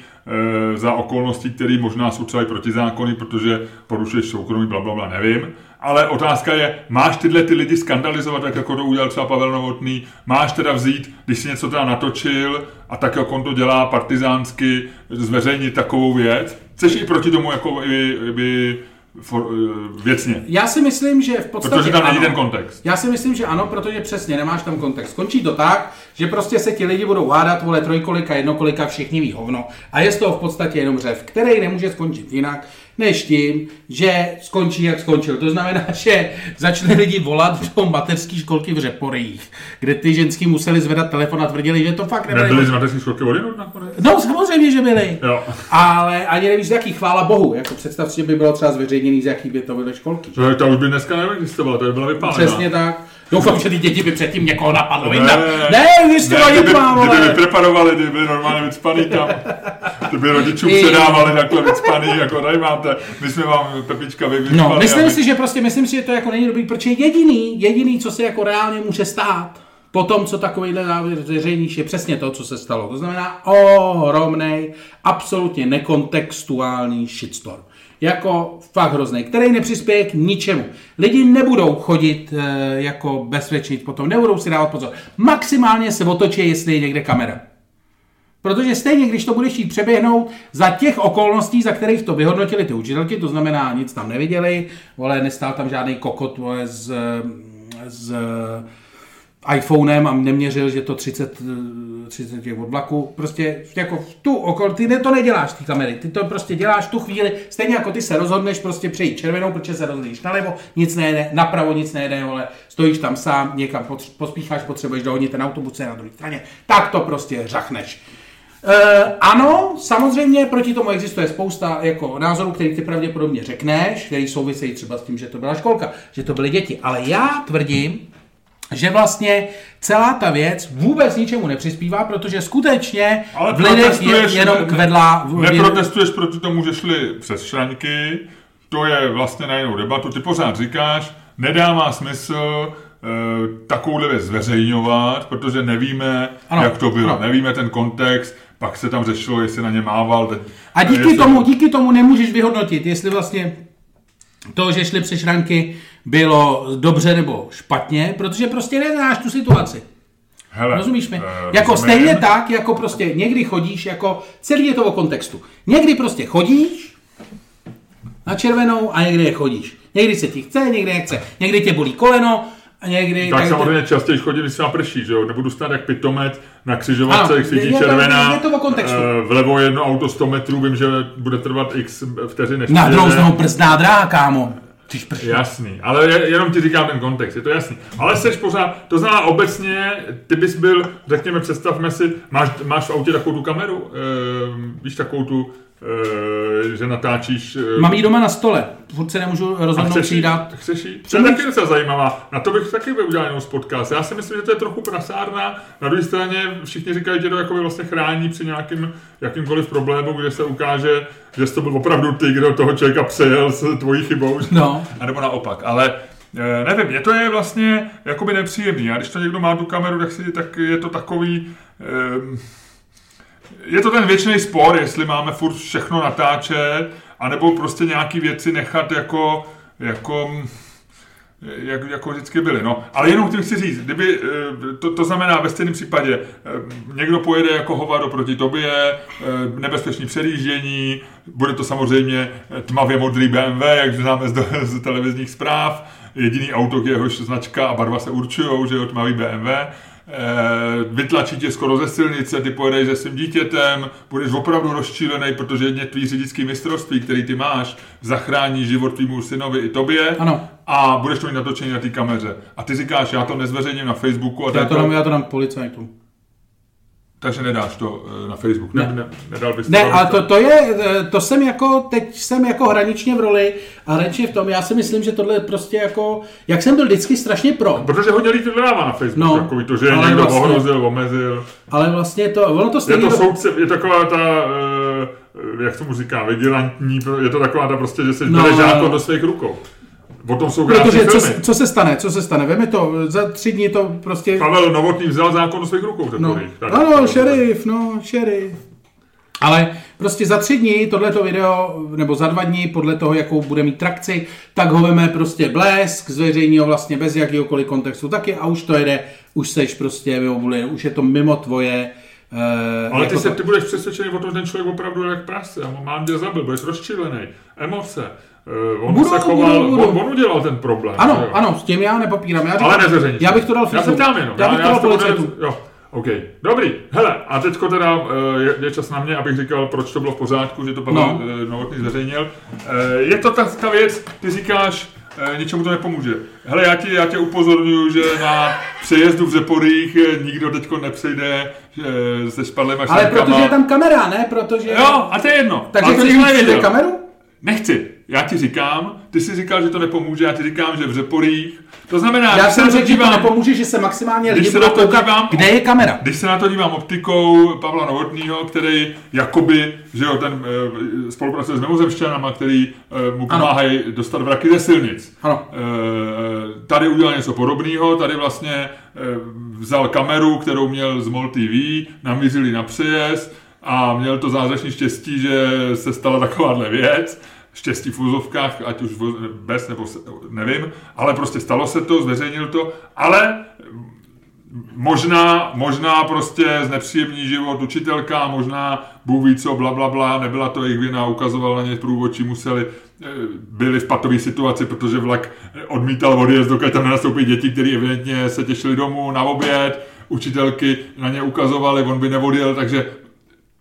e, za okolnosti, které možná jsou třeba i protizákony, protože porušuješ soukromí, blablabla, nevím, ale otázka je, máš tyhle ty lidi skandalizovat, tak jako to udělal třeba Pavel Novotný, máš teda vzít, když si něco teda natočil a tak jak on to dělá partizánsky, zveřejnit takovou věc? Chceš i proti tomu jako i, i, for, věcně? Já si myslím, že v podstatě protože tam není ten kontext. Já si myslím, že ano, protože přesně nemáš tam kontext. Končí to tak, že prostě se ti lidi budou hádat, vole trojkolika, jednokolika, všichni ví hovno. A je z toho v podstatě jenom řev, který nemůže skončit jinak, než tím, že skončí, jak skončil. To znamená, že začne lidi volat do mateřské školky v Řeporyjích, kde ty ženský museli zvedat telefon a tvrdili, že to fakt nebyly. Nebyly z mateřské školky odjednou nakonec? No, samozřejmě, že byly. Jo. Ale ani nevíš, z jaký, chvála bohu. Jako představ si, že by bylo třeba zveřejněný, z jaký by to byly školky. No, to už by dneska neexistovala, to by byla vypálená. Přesně tak. Doufám, že ty děti by předtím někoho napadlo. Ne, ne, ne, ne by, málo, kdyby vypreparovali, kdyby byli normálně vycpaný tam. Kdyby rodičům předávali takhle vycpaný, jako tady máte, my jsme vám Pepička vycpaný. No, myslím aby... si, že prostě, myslím si, že to jako není dobrý, protože jediný, jediný, co se jako reálně může stát, po tom, co takovýhle závěr zveřejníš, je přesně to, co se stalo. To znamená ohromnej, absolutně nekontextuální shitstorm. Jako fakt hrozný, který nepřispěje k ničemu. Lidi nebudou chodit e, jako bezvětšit potom, nebudou si dávat pozor. Maximálně se otočí, jestli je někde kamera. Protože stejně, když to budeš jít přeběhnout za těch okolností, za kterých to vyhodnotili ty učitelky, to znamená, nic tam neviděli, vole, nestál tam žádný kokot, vole, s, s iPhonem a neměřil, že to třicet těch odblaků. Prostě jako v tu okol, ty ne, to neděláš ty kamery, ty to prostě děláš tu chvíli, stejně jako ty se rozhodneš prostě přejít červenou, protože se rozhodíš nalevo, nic nejde, napravo nic nejde, vole, stojíš tam sám, někam potř- pospícháš, potřebuješ dohodnit ten autobus, co je na druhé straně, tak to prostě řachneš. E, ano, samozřejmě proti tomu existuje spousta jako názorů, který ty pravděpodobně řekneš, který souvisejí třeba s tím, že to byla školka, že to byly děti, ale já tvrdím, že vlastně celá ta věc vůbec ničemu nepřispívá, protože skutečně ale v lidech je jenom kvedla... Ne, neprotestuješ proti tomu, že šli přes šraňky, to je vlastně na jinou debatu, ty pořád říkáš, nedává smysl e, takovouhle věc zveřejňovat, protože nevíme, ano, jak to bylo, ano. Nevíme ten kontext, pak se tam řešilo, jestli na ně mával... Teď, a díky, jestli... tomu, díky tomu nemůžeš vyhodnotit, jestli vlastně... To, že šli přes šranky, bylo dobře nebo špatně, protože prostě neznáš tu situaci. Hele, rozumíš mi? Uh, jako rozumím. Stejně tak, jako prostě někdy chodíš, jako celý je to o kontextu. Někdy prostě chodíš na červenou a někdy je chodíš. Někdy se ti chce, někdy nechce. Někdy tě bolí koleno a někdy... Tak, tak samozřejmě tě... častěji chodí, když se naprší, že jo? Nebudu stát jak pitomec na křižovatce, jak svítí červená. Je to o kontextu. Vlevo jedno auto sto metrů, vím, že bude trvat x vteřin. Na druhou stranu prstná drá, kámo. Jasný, ale jenom ti říkám ten kontext, je to jasný. Ale seš pořád, to znamená obecně, ty bys byl, řekněme, představme si, máš, máš v autě takovou tu kameru, e, víš, takovou tu, e, že natáčíš... E, Mám ji doma na stole, furt se nemůžu rozhodnout si dát. Chceš jí? To je taky docela zajímavá, na to bych taky udělal jenom z podcast. Já si myslím, že to je trochu prasárna, na druhé straně všichni říkají, že to jakoby vlastně chrání při nějakým jakýmkoliv problému, kde se ukáže, že jsi to byl opravdu ty, kdo toho člověka přejel s tvojí chybou, no. A nebo naopak, ale nevím, je to je vlastně jakoby nepříjemný, a když to někdo má tu kameru, tak, si, tak je to takový, je to ten věčný spor, jestli máme furt všechno natáčet, anebo prostě nějaký věci nechat jako, jako, jak, jako vždycky byly, no. Ale jenom tím chci říct, kdyby, to, to znamená ve stejném případě, někdo pojede jako hovado proti tobě, nebezpečný předjíždění, bude to samozřejmě tmavě modrý bé em vé, jak známe z, z televizních zpráv, jediný auto, jehož značka a barva se určujou, že je tmavý bé em vé, vytlačí tě skoro ze silnice, ty pojedeš se svým dítětem, budeš opravdu rozčílený, protože jedně tvý řidičský mistrovství, který ty máš, zachrání život tvýmu synovi i tobě, ano. A budeš to mít natočený na té kameře. A ty říkáš, já to nezveřejním na Facebooku. A já, to dám, já to dám policajtům. Takže nedáš to na Facebook. Ne, ne, ne, nedal bys ne ale to, to je, to jsem jako, teď jsem jako hraničně v roli a hraničně v tom, já si myslím, že tohle je prostě jako, jak jsem byl vždycky strašně pro. Protože hodně lidí to dává na Facebook, no, takový to, že je někdo vlastně ohrozil, omezil. Ale vlastně to, ono to stejně... Je to soudce, je taková ta... Jak tomu říká, vigilantní, je to taková ta prostě, že se no, bere žáko do svých rukou. Potom jsou protože co, co se stane, co se stane, veme to, za tři dny to prostě... Pavel Novotný vzal zákon do svých rukou, no, no, šerif, no, šerif. Ale prostě za tři dní tohleto video, nebo za dva dní, podle toho, jakou bude mít trakci, tak ho veme prostě Blesk, zveřejní ho vlastně bez jakýhokoliv kontextu taky a už to jede, už seš prostě mimo buly, už je to mimo tvoje. Uh, Ale ty jako se to... ty budeš přesvědčený o tom, že ten člověk opravdu jde k prasce, a mám tě zabil, budeš rozčilený, emoce. On budu, se choval, budu, budu. On, on udělal ten problém. Ano, ano, s tím já nepopírám. Já ale nezařením. Já bych to dal frisou. Já se tam jenom. Já bych já, to dal policajtu. OK, dobrý, hele, a teďko teda je, je čas na mě, abych říkal, proč to bylo v pořádku, že to Pavel no. Novotný zveřejnil. Je to ta, ta věc, ty říkáš, něčemu to nepomůže. Hele, já ti, já tě upozorňuju, že na přejezdu v Řeporyjích nikdo teďko nepřejde se špadlem a štankama. Ale protože je tam kamera, ne? Protože... Jo, a to je jedno. Takže chceš mít kameru? Nechci. Já ti říkám, ty si říkal, že to nepomůže, já ti říkám, že v Řeporyjích. To znamená, já jsem řekl, že to nepomůže, že se maximálně lidi budou koukat, dívám, kde je kamera. Když se na to dívám optikou Pavla Novotnýho, který jakoby, že jo, ten e, spolupracuje s mimozemšťanama, který e, mu pomáhají dostat vraky ze silnic. Ano. E, tady udělal něco podobného, tady vlastně e, vzal kameru, kterou měl z M O L T V, namířili na přejezd a měl to zázračné štěstí, že se stala takováhle věc. Štěstí v úzovkách, ať už bez, nebo se, nevím, ale prostě stalo se to, zveřejnil to, ale možná, možná prostě znepříjemní život učitelka, možná Bůh ví co, bla, bla, bla, nebyla to jejich vina, ukazoval na ně průvodčí, museli, byli v patové situaci, protože vlak odmítal odjezd, dokud tam nenastoupí děti, které evidentně se těšili domů na oběd, učitelky na ně ukazovaly, on by neodjel, takže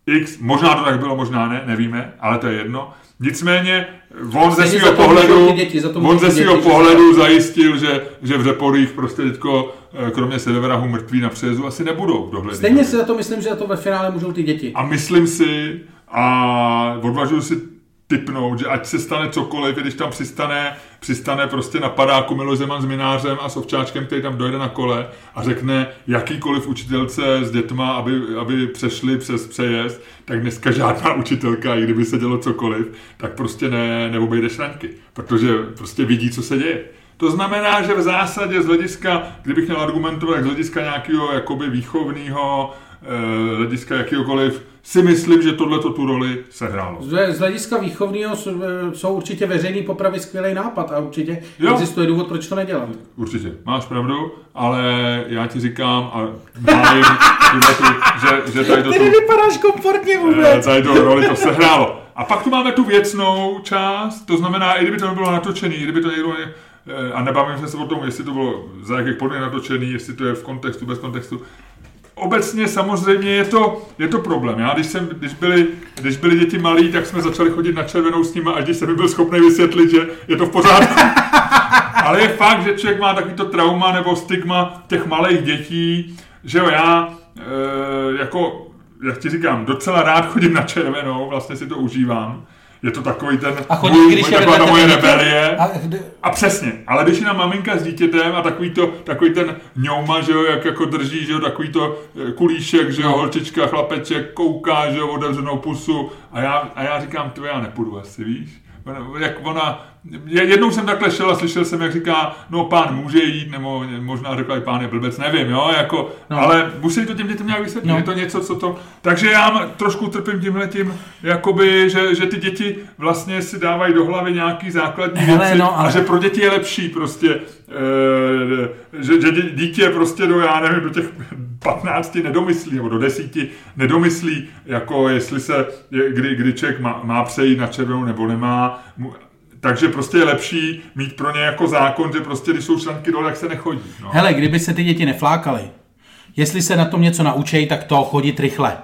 X, možná to tak bylo, možná ne, nevíme, ale to je jedno. Nicméně, on ze svýho pohledu, děti, za on ze svýho děti, pohledu že... zajistil, že, že v Řeporyjích prostě teďko, kromě sedevrahu mrtví na přejezdu, asi nebudou dohledný. Stejně si za to myslím, že za to ve finále můžou ty děti. A myslím si a odvažuji si tipnout, že ať se stane cokoliv, když tam přistane, přistane prostě na padáku Miloš Zeman s Mynářem a s Ovčáčkem, který tam dojde na kole a řekne jakýkoliv učitelce s dětma, aby, aby přešli přes přejezd, tak dneska žádná učitelka, i kdyby se dělo cokoliv, tak prostě ne, neobejde šranky, protože prostě vidí, co se děje. To znamená, že v zásadě z hlediska, kdybych měl argumentovat, tak z hlediska nějakého jakoby výchovného, z hlediska jakýhokoliv, si myslím, že tohleto tu roli sehrálo. Z hlediska výchovného jsou určitě veřejný popravy skvělý nápad a určitě jo. Existuje důvod, proč to nedělat. Určitě, máš pravdu, ale já ti říkám a májím, že, že tady to tu... Ty nevypadáš komfortně vůbec. Tady to roli to sehrálo. A pak tu máme tu věcnou část, to znamená, i kdyby to nebylo natočený, i kdyby to někdo... A nebavím se o tom, jestli to bylo za jakých podmínek natočený, jestli to je v kontextu, bez kontextu. Obecně samozřejmě je to, je to problém. Já, když, jsem, když, byli, když byli děti malí, tak jsme začali chodit na červenou s nima, až když jsem byl schopný vysvětlit, že je to v pořádku. Ale je fakt, že člověk má takovýto trauma nebo stigma těch malých dětí, že jo, já e, jako, jak ti říkám, docela rád chodím na červenou, vlastně si to užívám. Je to takový ten můj, taková ta moje rebelie. A, a přesně, ale když je na maminka s dítětem a takový, to, takový ten ňouma, že jo, jak jako drží, že jo, takový to kulíšek, že jo, holčička, chlapeček, kouká, že jo, otevřenou pusu a já, a já říkám, tve, já nepůjdu asi, víš. Jak ona, jednou jsem takhle šel a slyšel jsem, jak říká, no pán může jít, nebo možná řekla i pán je blbec, nevím, jo, jako, no. Ale musí to těm dětem nějak vysvětlit, no. Je to něco, co to, takže já trošku trpím tímhletím, jakoby, že, že ty děti vlastně si dávají do hlavy nějaký základní hele, věci no, ale... a že pro děti je lepší prostě, e, že, že dítě prostě do, já nevím, do těch patnácti nedomyslí, nebo do desíti nedomyslí, jako jestli se, kdy, kdy člověk má, má přejít na červenou nebo nemá, mu, takže prostě je lepší mít pro ně jako zákon, že prostě, když jsou šranky dole, tak se nechodí. No. Hele, kdyby se ty děti neflákaly, jestli se na tom něco naučejí, tak to chodit rychle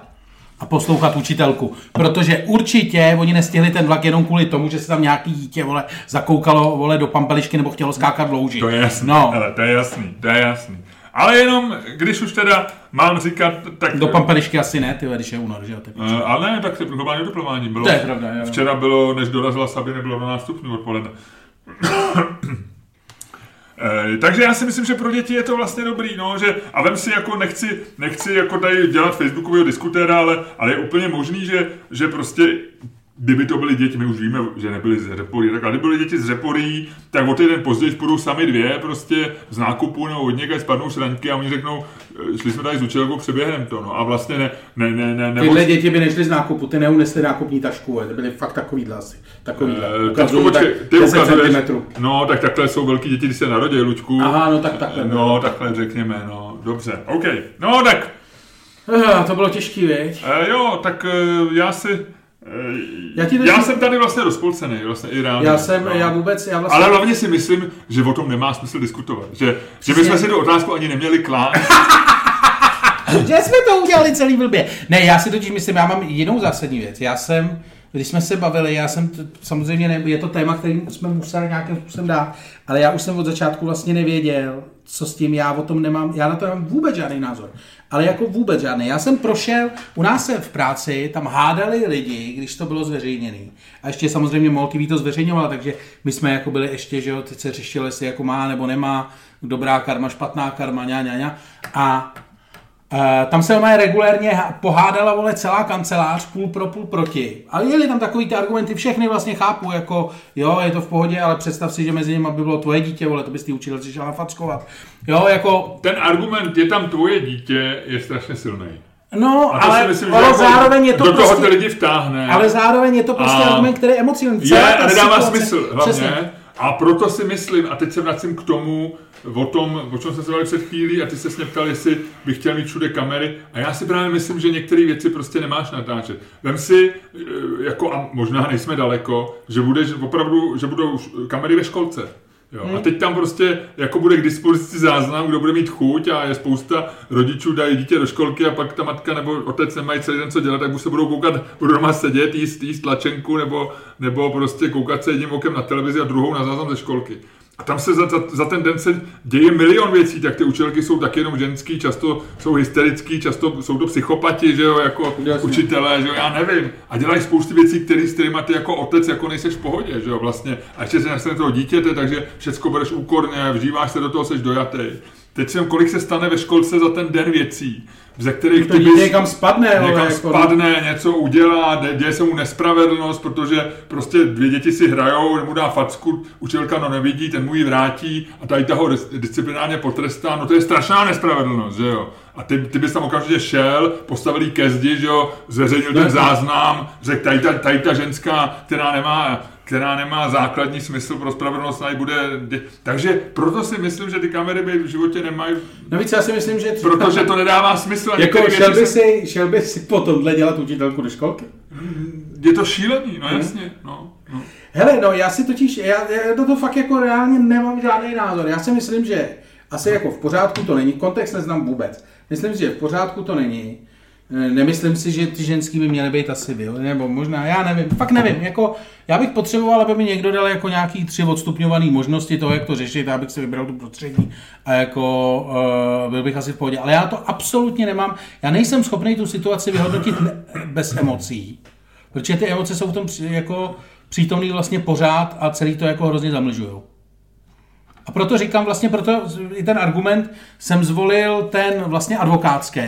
a poslouchat učitelku. Protože určitě oni nestihli ten vlak jenom kvůli tomu, že se tam nějaký dítě, vole, zakoukalo, vole, do pampelišky nebo chtělo skákat v louži. To je jasný, no. Hele, to je jasný, to je jasný. Ale jenom, když už teda mám říkat, tak... Do pampelišky asi ne, ty když je únor, že jo? Uh, ale ne, tak se globální doplování bylo. To je pravda, jo. Včera bylo, než dorazila Sabine, bylo dvanáct stupňů odpoledne. E, takže já si myslím, že pro děti je to vlastně dobrý, no, že... A vem si, jako nechci, nechci jako tady dělat facebookového diskutéra, ale, ale je úplně možný, že, že prostě... kdyby to byly děti, my už víme, že nebyly z Řeporyje, tak ale kdyby byly děti z Řeporyje, tak o týden později půjdou sami dvě prostě z nákupu nebo od někde spadnou šraňky a oni řeknou, šli jsme tady s učitelkou, přeběhneme to, no a vlastně ne, ne, ne, ne. Tyhle nebo... děti by nešly z nákupu, ty neunesly nákupní tašku, to byly fakt takovýhle asi, takovýhle, ukazují tak deset centimetrů. No tak takhle jsou velký děti, když se narodí, Luďku. Aha, no tak takhle. No takhle řekněme, no, dobře, OK, no tak. Uh, to bylo těžký, viď? Uh, jo, tak uh, já si... Já, tady... já jsem tady vlastně rozpolcený, vlastně i reálně. Já jsem, já vůbec, já vlastně... Ale hlavně si myslím, že o tom nemá smysl diskutovat. Že, že bychom si tu otázku ani neměli klást. Že jsme to udělali celý blbě. Ne, já si totiž myslím, já mám jinou zásadní věc. Já jsem, když jsme se bavili, já jsem, t- samozřejmě ne, je to téma, který jsme museli nějakým způsobem dát, ale já už jsem od začátku vlastně nevěděl, co s tím, já o tom nemám, já na to nemám vůbec žádný názor. Ale jako vůbec žádný. Já jsem prošel, u nás se v práci, tam hádali lidi, když to bylo zveřejněný. A ještě samozřejmě MOL T V to zveřejňovala, takže my jsme jako byli ještě, že jo, teď se řešilo, jestli jako má nebo nemá, dobrá karma, špatná karma, ňa, ňa, ňa. A e, tam se ona regulérně pohádala, vole, celá kancelář, půl pro, půl proti. Ale jeli tam takový ty argumenty, všechny vlastně chápu, jako jo, je to v pohodě, ale představ si, že mezi nimi by bylo tvoje dítě, vole, to bys ty učitel začal nafackovat. Jo, jako... Ten argument, je tam tvoje dítě, je strašně silný. No, ale, myslím, ale jako zároveň je to do prostě... Do toho ty lidi vtáhne. Ale zároveň je to prostě argument, který je emocionální. Je, a nedává smysl hlavně. Přesně. A proto si myslím, a teď se vracím k tomu, o tom, o čem jsme se bavili před chvílí, a ty se mě ptal, jestli bych chtěl mít všude kamery. A já si právě myslím, že některé věci prostě nemáš natáčet. Vem si, jako, a možná nejsme daleko, že, bude, že, opravdu, že budou kamery ve školce. Jo. Hmm. A teď tam prostě jako bude k dispozici záznam, kdo bude mít chuť a je spousta rodičů, dají dítě do školky a pak ta matka nebo otec nemají celý den co dělat, tak už se budou koukat, budou doma sedět, jíst, jíst tlačenku nebo, nebo prostě koukat se jedním okem na televizi a druhou na záznam ze školky. A tam se za, za, za ten den se děje milion věcí, tak ty učitelky jsou taky jenom ženský, často jsou hysterický, často jsou to psychopati, že jo, jako jasně. Učitelé, že jo, já nevím. A dělají spoustu věcí, který, s kterýma ty jako otec jako nejseš v pohodě, že jo, vlastně. A ještě se nastane toho dítěte, takže všecko bereš úkorně, vžíváš se do toho, seš dojatej. Teď jsem, kolik se stane ve školce za ten den věcí, ze kterých to ty bys, někam spadne, někam spadne, něco udělá, děje se mu nespravedlnost, protože prostě dvě děti si hrajou, mu dá facku, učitelka no nevidí, ten mu ji vrátí a tady ta ho disciplinárně potrestá, no to je strašná nespravedlnost, že jo. A ty, ty bys tam okamžitě šel, postavil jí ke zdi, že jo, zveřejnil ten záznam, řekl tady ta, tady ta ženská, která nemá... která nemá základní smysl pro spravedlnost, a bude... Takže proto si myslím, že ty kamery by v životě nemají... No víc, já si myslím, že... Protože to nedává smysl. Jako šel by, si, šel by si po tomhle dělat učitelku do školky? Je to šílený, no jasně, hmm. no, no. Hele, no já si totiž, já, já do toho fakt jako reálně nemám žádný názor. Já si myslím, že asi jako v pořádku to není, kontext neznám vůbec. Myslím, že v pořádku to není. Nemyslím si, že ty ženský by měly být asi byl, nebo možná, já nevím, fakt nevím, jako já bych potřeboval, aby mi někdo dal jako nějaký tři odstupňované možnosti toho, jak to řešit, abych si vybral tu prostředí a jako uh, byl bych asi v pohodě, ale já to absolutně nemám, já nejsem schopný tu situaci vyhodnotit bez emocí, protože ty emoce jsou v tom jako přítomný vlastně pořád a celý to jako hrozně zamlžujou. A proto říkám vlastně, proto i ten argument jsem zvolil ten vlastně advokátský.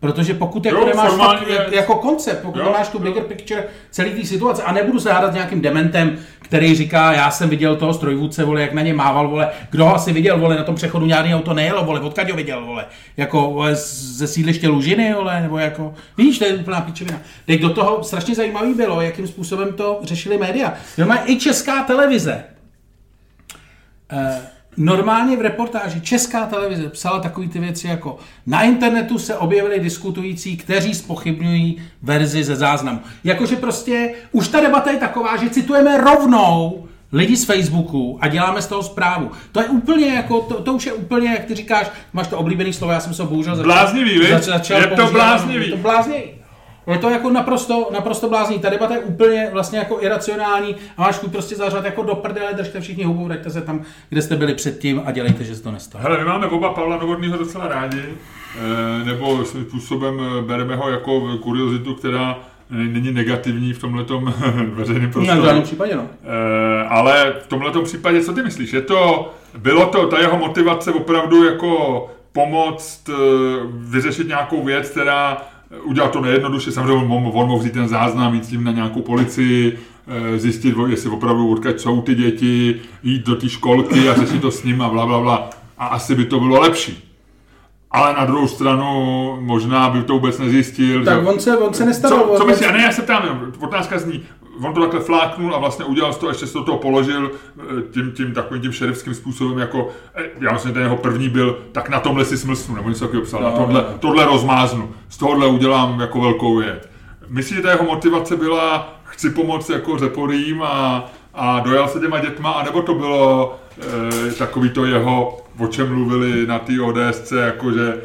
Protože pokud jako jo, nemáš tak, jako koncept, pokud jo, nemáš tu bigger picture celý té situace a nebudu se hádat s nějakým dementem, který říká, já jsem viděl toho strojvůdce, vole, jak na ně mával, vole, kdo ho asi viděl, vole, na tom přechodu nějaký auto nejelo, vole, odkud ho viděl, vole, jako vole, ze sídliště Lužiny, vole, nebo jako, víš, to je úplná pičovina. Teď do toho strašně zajímavý bylo, jakým způsobem to řešili média. Normálně i Česká televize. E- Normálně v reportáži Česká televize psala takové ty věci jako na internetu se objevili diskutující, kteří zpochybňují verzi ze záznamu. Jakože prostě už ta debata je taková, že citujeme rovnou lidi z Facebooku a děláme z toho zprávu. To je úplně jako, to, to už je úplně, jak ty říkáš, máš to oblíbený slovo, já jsem se bohužel začal. Bláznivý, víš? Je to bláznivý. Je to jako naprosto, naprosto blázní. Ta debata je úplně vlastně jako iracionální a máš chuť prostě zařvat jako do prdele, držte všichni hubu, daťte se tam, kde jste byli předtím a dělejte, že se to nestalo. Hele, my máme oba Pavla Novotnýho docela rádi, nebo svým způsobem bereme ho jako kuriozitu, která není negativní v tomhletom veřejném prostoru. Na žádném případě, no. Ale v tomhletom případě, co ty myslíš? Je to, bylo to, ta jeho motivace opravdu jako pomoct vyřešit nějakou věc, která Udělat to nejjednoduše, samozřejmě on, on mohl vzít ten záznam, jít s tím na nějakou policii, zjistit, jestli opravdu odkud jsou ty děti, jít do té školky a řešit to s ním a blablabla. Bla, bla. A asi by to bylo lepší. Ale na druhou stranu možná by to vůbec nezjistil. Tak že... on se, on se nestaral. Co, co myslí? A ne, já se ptám, otázka zní, on to takhle fláknul a vlastně udělal to, ještě se do toho položil tím, tím takovým tím šerifským způsobem, jako, já myslím, že ten jeho první byl, tak na tomhle si smlsnu, nebo něco takového psal, no, na tohle, tohle rozmáznu, z tohohle udělám jako velkou je. Myslím, že ta jeho motivace byla, chci pomoct jako Řeporyjím a, a dojel se těma dětma, anebo to bylo e, takový to jeho, o čem mluvili na té ODSce, jakože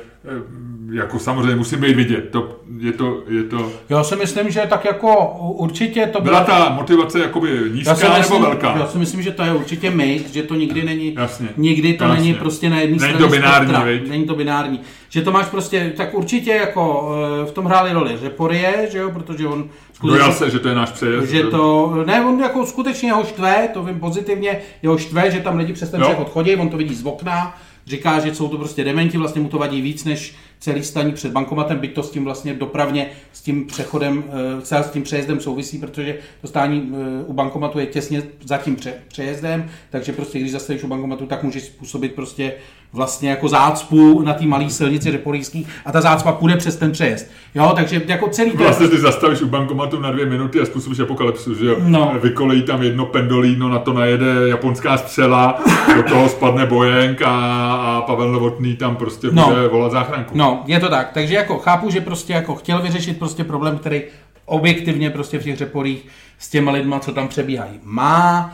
jako samozřejmě musím být vidět, to, je to, je to... Já si myslím, že tak jako určitě to byla... Byla ta motivace jakoby nízká myslím, nebo velká? Já si myslím, že to je určitě mix, že to nikdy není... Jasně. Nikdy to Jasně. není prostě na jedné straně... Není to binární, Není to binární. Že to máš prostě, tak určitě jako v tom hráli roli Řeporyje, že jo, protože on... Skutečně, dojal se, že to je náš přejezd. Že to... Ne, on jako skutečně ho štve, to vím pozitivně, jeho štve, že tam lidi přes ten přechod chodí, on to vidí z okna. Říká, že jsou to prostě dementi, vlastně mu to vadí víc než celý staní před bankomatem, byť to s tím vlastně dopravně, s tím přechodem, s tím přejezdem souvisí, protože to stání u bankomatu je těsně za tím pře- přejezdem, takže prostě když zastavíš u bankomatu, tak můžeš způsobit prostě vlastně jako zácpu na té malé silnici řeporyjský a ta zácpa půjde přes ten přejezd. Jo, takže jako celý ten... Vlastně ty zastavíš u bankomatu na dvě minuty a způsobíš apokalypsu, že jo? No. Vykolejí tam jedno pendolino, na to najede japonská střela, do toho spadne Boeing a, a Pavel Novotný tam prostě no. bude volat záchranku. No, je to tak. Takže jako chápu, že prostě jako chtěl vyřešit prostě problém, který objektivně prostě v těch Řeporyjích s těma lidma, co tam přebíhají, má.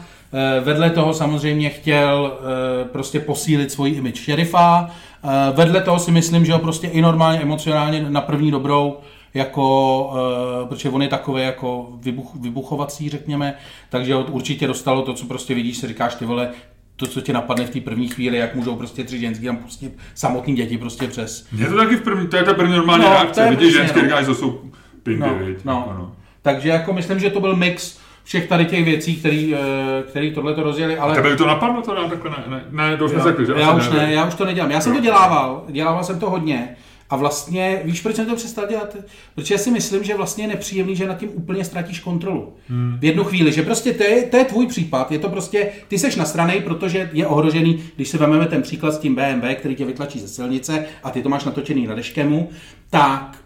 Vedle toho samozřejmě chtěl prostě posílit svůj image šerifa. Vedle toho si myslím, že ho prostě i normálně emocionálně na první dobrou, jako, protože on je takový jako vybuch, vybuchovací, řekněme, takže ho určitě dostalo to, co prostě vidíš, si říkáš ty vole, to, co tě napadne v té první chvíli, jak můžou prostě tři ženský tam pustit samotný děti prostě přes. Je to taky v první, to je ta první normální no, reakce, vidíš ženský, říkáš, to jsou pingy, no, no. Ano. Takže jako myslím, že to byl mix všech tady těch věcí, který, který tohle to rozjeli, ale... Tebe by to napadlo, to dám takhle, ne, ne, ne to už nesekli, že? Já už ne, ne, já už to nedělám, já jsem to dělával, dělával jsem to hodně a vlastně, víš, proč jsem to přestal dělat? Protože já si myslím, že vlastně je nepříjemný, že nad tím úplně ztratíš kontrolu. Hmm. V jednu chvíli, že prostě to je, to je tvůj případ, je to prostě, ty seš nastranej, protože je ohrožený, když se vezmeme ten příklad s tím bé em vé, který tě vytlačí ze silnice a ty to máš natočený na deškemu, tak...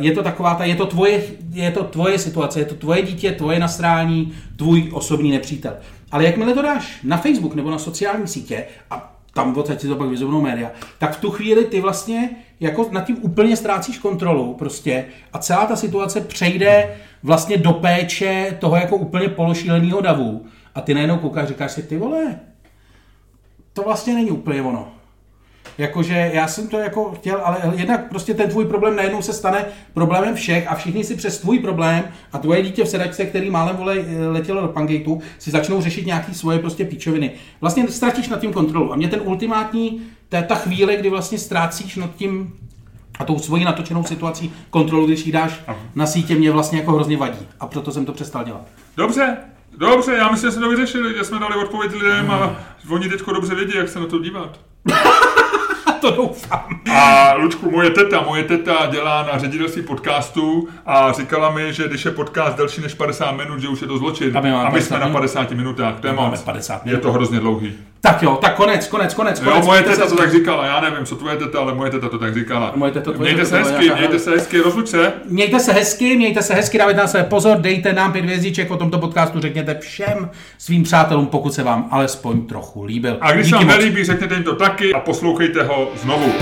je to taková ta, je to tvoje, je to tvoje situace, je to tvoje dítě, tvoje nasrání, tvůj osobní nepřítel. Ale jakmile to dáš na Facebook nebo na sociální sítě a tam odsaď si to pak vyzobnou média, tak v tu chvíli ty vlastně jako nad tím úplně ztrácíš kontrolu prostě a celá ta situace přejde vlastně do péče toho jako úplně pološílenýho davu a ty najednou koukáš, říkáš si ty vole, to vlastně není úplně ono. Jakože já jsem to jako chtěl, ale jednak prostě ten tvůj problém najednou se stane problémem všech a všichni si přes tvůj problém a tvoje dítě v sedačce, který málem vole letělo do Pangeitu, si začnou řešit nějaký svoje prostě píčoviny. Vlastně ztratíš nad tím kontrolu a mě ten ultimátní, to je ta chvíle, kdy vlastně ztrácíš nad tím a tou svoji natočenou situací kontrolu, když ji dáš Aha. na sítě, mě vlastně jako hrozně vadí a proto jsem to přestal dělat. Dobře. Dobře, já myslím, že jsme to vyřešili, že jsme dali odpověď lidem hmm. a oni teďko dobře vědí, jak se na to dívat. To doufám. A Lučku, moje teta, moje teta dělá na ředitelství podcastů a říkala mi, že když je podcast delší než padesát minut, že už je to zločin. A my, a my jsme minut? na padesáti minutách, to je moc. Je to hrozně dlouhý. Tak jo, tak konec, konec, konec. Jo, moje teta to tak říkala, já nevím, co tvoje teta, ale moje teta to tak říkala. Teta, mějte se hezky, nějaká... mějte se hezky, rozluč se. Mějte se hezky, mějte se hezky, dávajte na sebe pozor, dejte nám pět hvězdiček, o tomto podcastu řekněte všem svým přátelům, pokud se vám alespoň trochu líbil. A když se vám nelíbí, řekněte jim to taky a poslouchejte ho znovu.